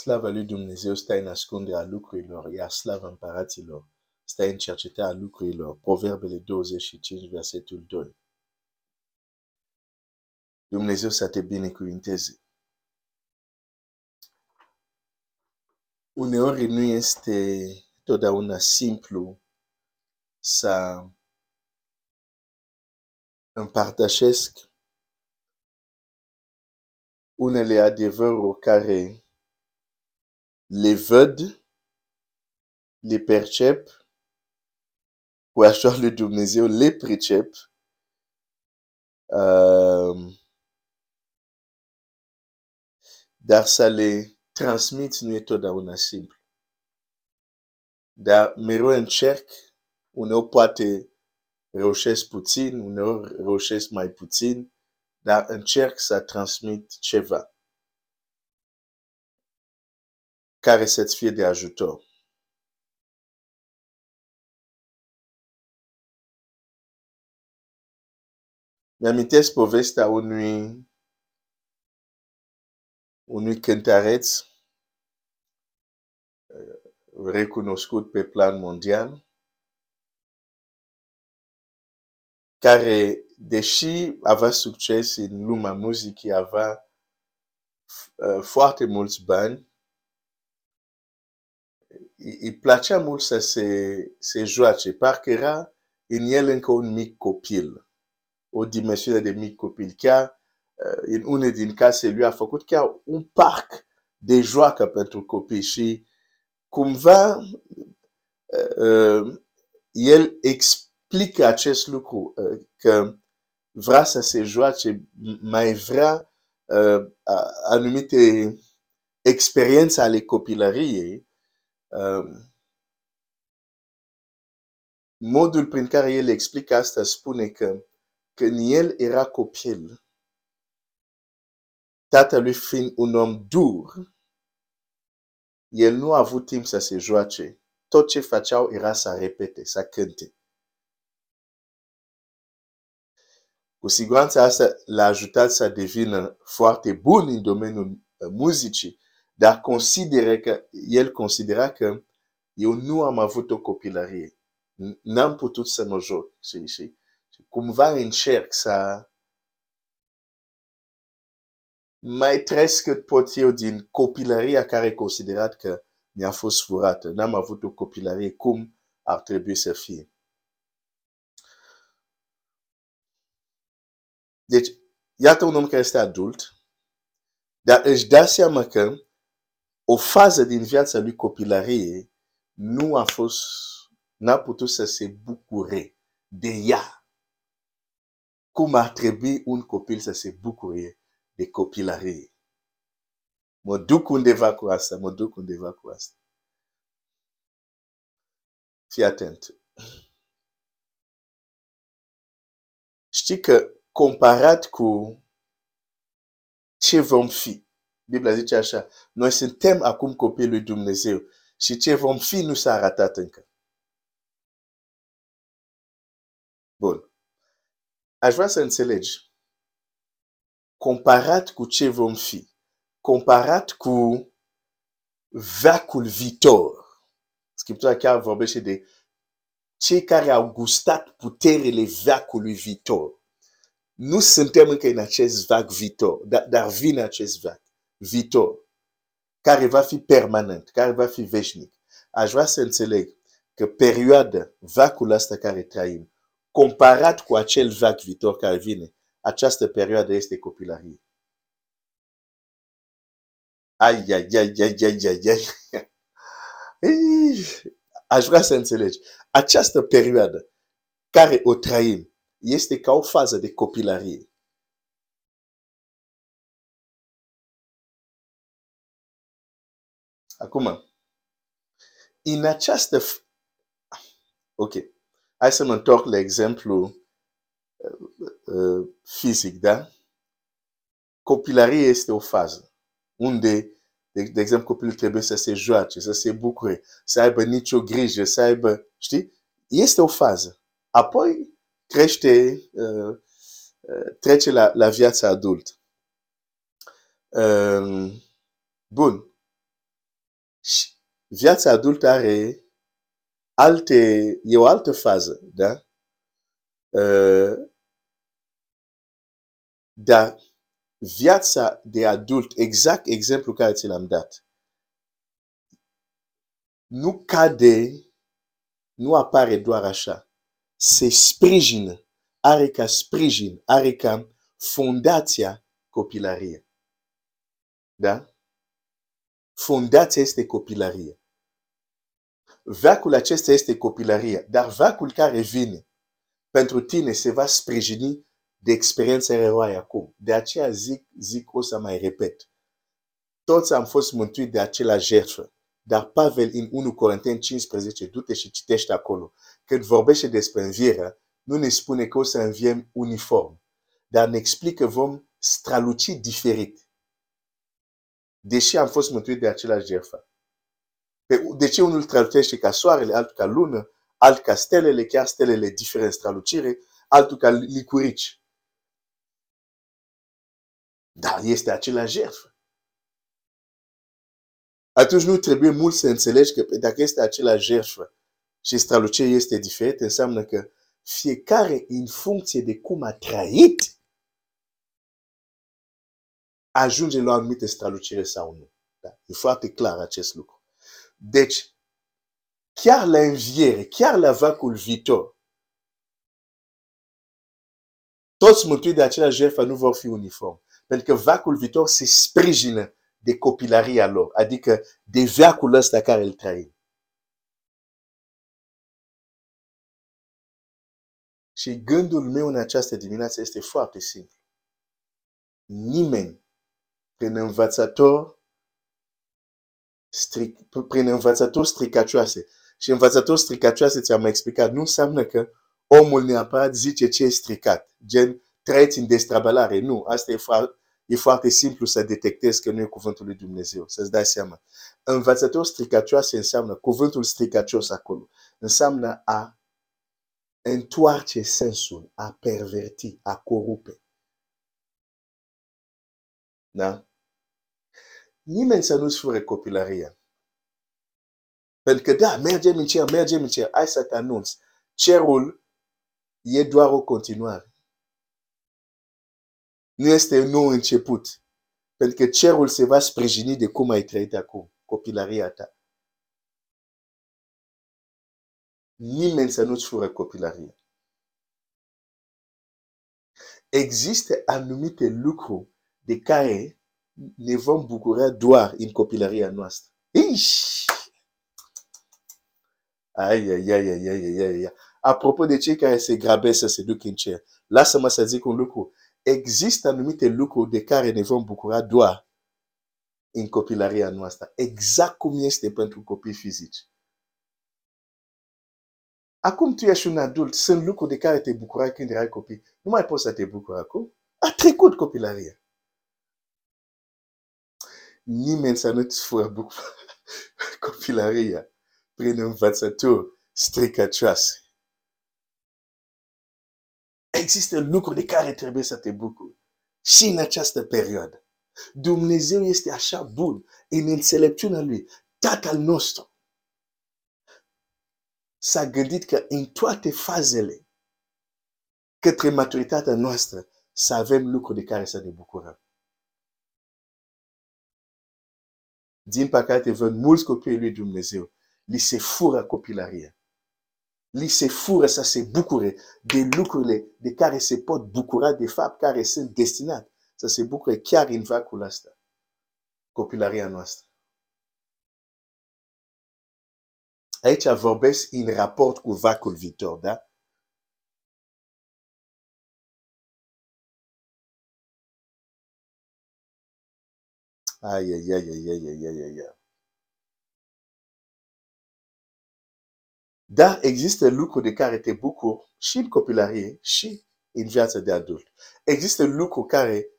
Slava lui Dumnezeu stai în ascunde a lucrurilor, iar slava împăraților stai în cerceta a lucrurilor. Proverbele 25, versetul 2. Dumnezeu să te binecuvinteze. Uneori nu este totdeauna simplu să împărtășesc unele adevăruri care le văd, le percep, cu ajutorul lui Dumnezeu le pricep, dar să le transmit nu e totdeauna simplu. Dar mereu încerc, uneori poate reușesc puțin, uneori reușesc mai puțin, dar încerc să transmit ceva care să-ți fie de ajutor. Mi-amintesc povestea unui cântăreț recunoscut pe plan mondial, care, deși avea succes în lumea muzicii, avea foarte mulți bani, îi plăcea mult să se joace, parcă era în el încă un mic copil, o dimensiune de mic copil. Chiar în une din case lui a făcut chiar un parc de joacă pentru copii și cumva el explică acest lucru, că vrea să se joace, mai vrea anumite experiențe ale copilăriei. Modul prin care el explică asta spune că când el era copil, tatălui fiind un om dur, el nu a avut timp să se joace. Tot ce făceau era să repete, să cânte. Cu siguranță asta l-a ajutat să devină foarte bun în domeniul muzicii, dar el considera că eu nu am avut o copilărie. N-am putut să mă joc. Și cumva încerc să mai trăiesc cât pot eu din copilăria care considerat că mi-a fost furată. N-am avut o copilărie cum ar trebui să fie. Deci, iată un om care este adult, dar își dă seama că o fază din viața lui copilărie nu a fost, n-a putut să se bucure de ea. Cum ar trebui un copil să se bucure de copilărie? Mă duc undeva cu asta. Fii atent. Știi că comparat cu ce vom fi, Biblia zice așa, noi suntem acum copiii lui Dumnezeu și ce vom fi nu s-a arătat încă. Bun. Aș vrea să înțelegi. Comparat cu ce vom fi, comparat cu veacul viitor. Scriptura chiar vorbește de cei care au gustat puterile veacului viitor. Nu suntem încă în acest veac viitor, dar vine acest veac viitor, care va fi permanent, care va fi veșnic. Aș vrea să înțeleg că perioada, veacul ăsta care trăim, comparat cu acel veac viitor care vine, această perioadă este copilărie. Aș vrea să înțelegi. Această perioadă care o trăim, este ca o fază de copilărie. Acum, în această... Ok, hai să mă întorc la exemplu fizic, da? Copilărie este o fază unde, de exemplu, copilul trebuie să se joace, să se bucure, să aibă nicio grijă, să aibă... Știi? Este o fază. Apoi, trece la viața adultă. Bun. viața adultă are o altă fază, da? Dar viața de adult, exact exemplu care ți l-am dat, nu cade, nu apare doar așa. Se sprijină, are ca sprijin, are ca fundația copilărie. Da? Fundația este copilărie. Veacul acesta este copilărie, dar veacul care vine pentru tine se va sprijini de experiența eroare acum. De aceea zic o să mai repet. Toți am fost mântuit de acela jertfă. Dar Pavel în 1 Corinteni 15, du-te și citește acolo. Când vorbește despre învierea, nu ne spune că o să înviem uniform. Dar ne explică că vom straluci diferit. Deși am fost mântuit de același jertfă. De ce unul strălucește ca soarele, altul ca lună, altul ca stelele, chiar stelele diferă în strălucire, altul ca licurici. Dar este același jertfă. Atunci nu trebuie mult să înțelegi că dacă este același jertfă și strălucirea este diferită, înseamnă că fiecare în funcție de cum a trăit ajunge la o anumită strălucire sau nu. Da? E foarte clar acest lucru. Deci, chiar la înviere, chiar la veacul viitor, toți mântuiți de același jertfă nu vor fi uniform. Pentru că veacul viitor se sprijină de copilăria lor, adică de veacul ăsta care îl trăim. Și gândul meu în această dimineață este foarte simplu. Nimeni prin învățători stricacioase. Și învățători stricacioase, ți-am explicat, nu înseamnă că omul neapărat zice ce e stricat. Gen, trăieți în destrăbălare. Nu, asta e foarte simplu să detectezi că nu e cuvântul lui Dumnezeu. Să-ți dai seama. Învățător stricacioase înseamnă, cuvântul stricacios acolo, înseamnă a întoarce sensul, a perverti, a corupe. Da? Nimeni să nu-ți fure copilăria. Pentru că da, mergem în cer, hai să te anunț. Cerul e doar o continuare. Nu este un nou început. Pentru că cerul se va sprijini de cum ai trăit acum, copilăria ta. Nimeni să nu-ți fure copilăria. Există anumite lucruri de care ne vom bucura doar în copilăria noastră. Iiii! Ai. Apropo de cei care se grabesc să se ducă în cer, lasă-mă să zic un lucru. Există anumite lucruri de care ne vom bucura doar în copilăria noastră. Exact cum este pentru copii fizici. Acum tu ești un adult, sunt lucruri de care te bucurai când erai copii. Nu mai poți să te bucuri acum. A trecut copilăria. Nimeni să nu-ți fură copilăria prin învățături stricăcioase. Există lucruri de care trebuie să te bucuri. Și în această perioadă. Dumnezeu este așa bun în înțelepciunea Lui. Tatăl nostru s-a gândit că în toate fazele către maturitatea noastră să avem lucruri de care să ne bucurăm. Din păcate, văd mulți copii lui Dumnezeu. Li se fură copilăria. Li se fură să se bucure de lucrurile de care se pot bucura, de fapt, care sunt destinate să se bucure chiar în veacul ăsta. Copilăria noastră. Aici vorbesc în raport cu veacul viitor, da? Ai. Dar există lucruri de care te bucuri și în copilărie și în viața de adult. Există lucruri care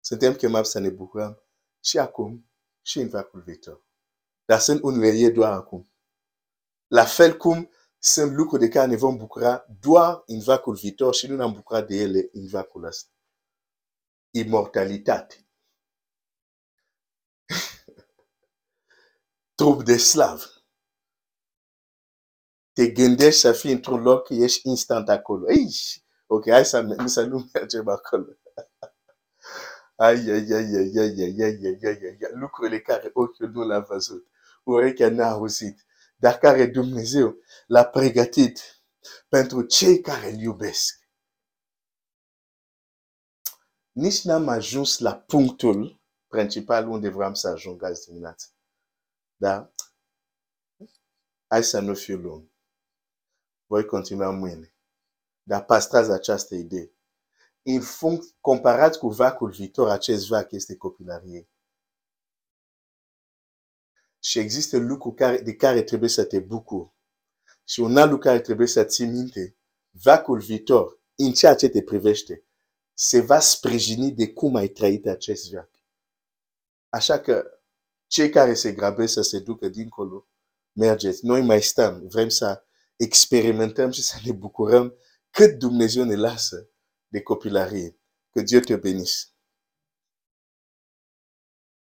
suntem chemați să ne bucurăm și acum și în veacul viitor. Dar sunt unele doar acum. La fel cum sunt lucruri de care ne vom bucura doar în veacul viitor și nu ne-am bucurat de ele în veacul ăsta. Imortalitate. trup de slav. Te gândești să fii într-un loc, ești instant acolo. Eish! Ok, hai să nu mergem acolo. Ai, lucrurile care ochiul nu l-a văzut, urechea n-a auzit, dar care Dumnezeu l-a pregătit pentru cei care îl iubesc. Nici n-am ajuns la punctul principal unde vreau să ajung azi dimineață. Dar hai să nu fiu lung. Voi continua mâine. Dar păstrați această idee. În funcție, comparat cu vacul viitor, acest vac este copilărie. Și există lucruri de care trebuie să te bucuri. Și un alt lucru care trebuie să ții minte. Vacul viitor, în ceea ce te privește, se va sprijini de cum ai trăit acest vac. Așa că cei care se grăbesc să se ducă dincolo, mergeți. Noi mai stăm, vrem să experimentăm și să ne bucurăm cât Dumnezeu ne lasă de copilărie. Que Dieu te bénisse.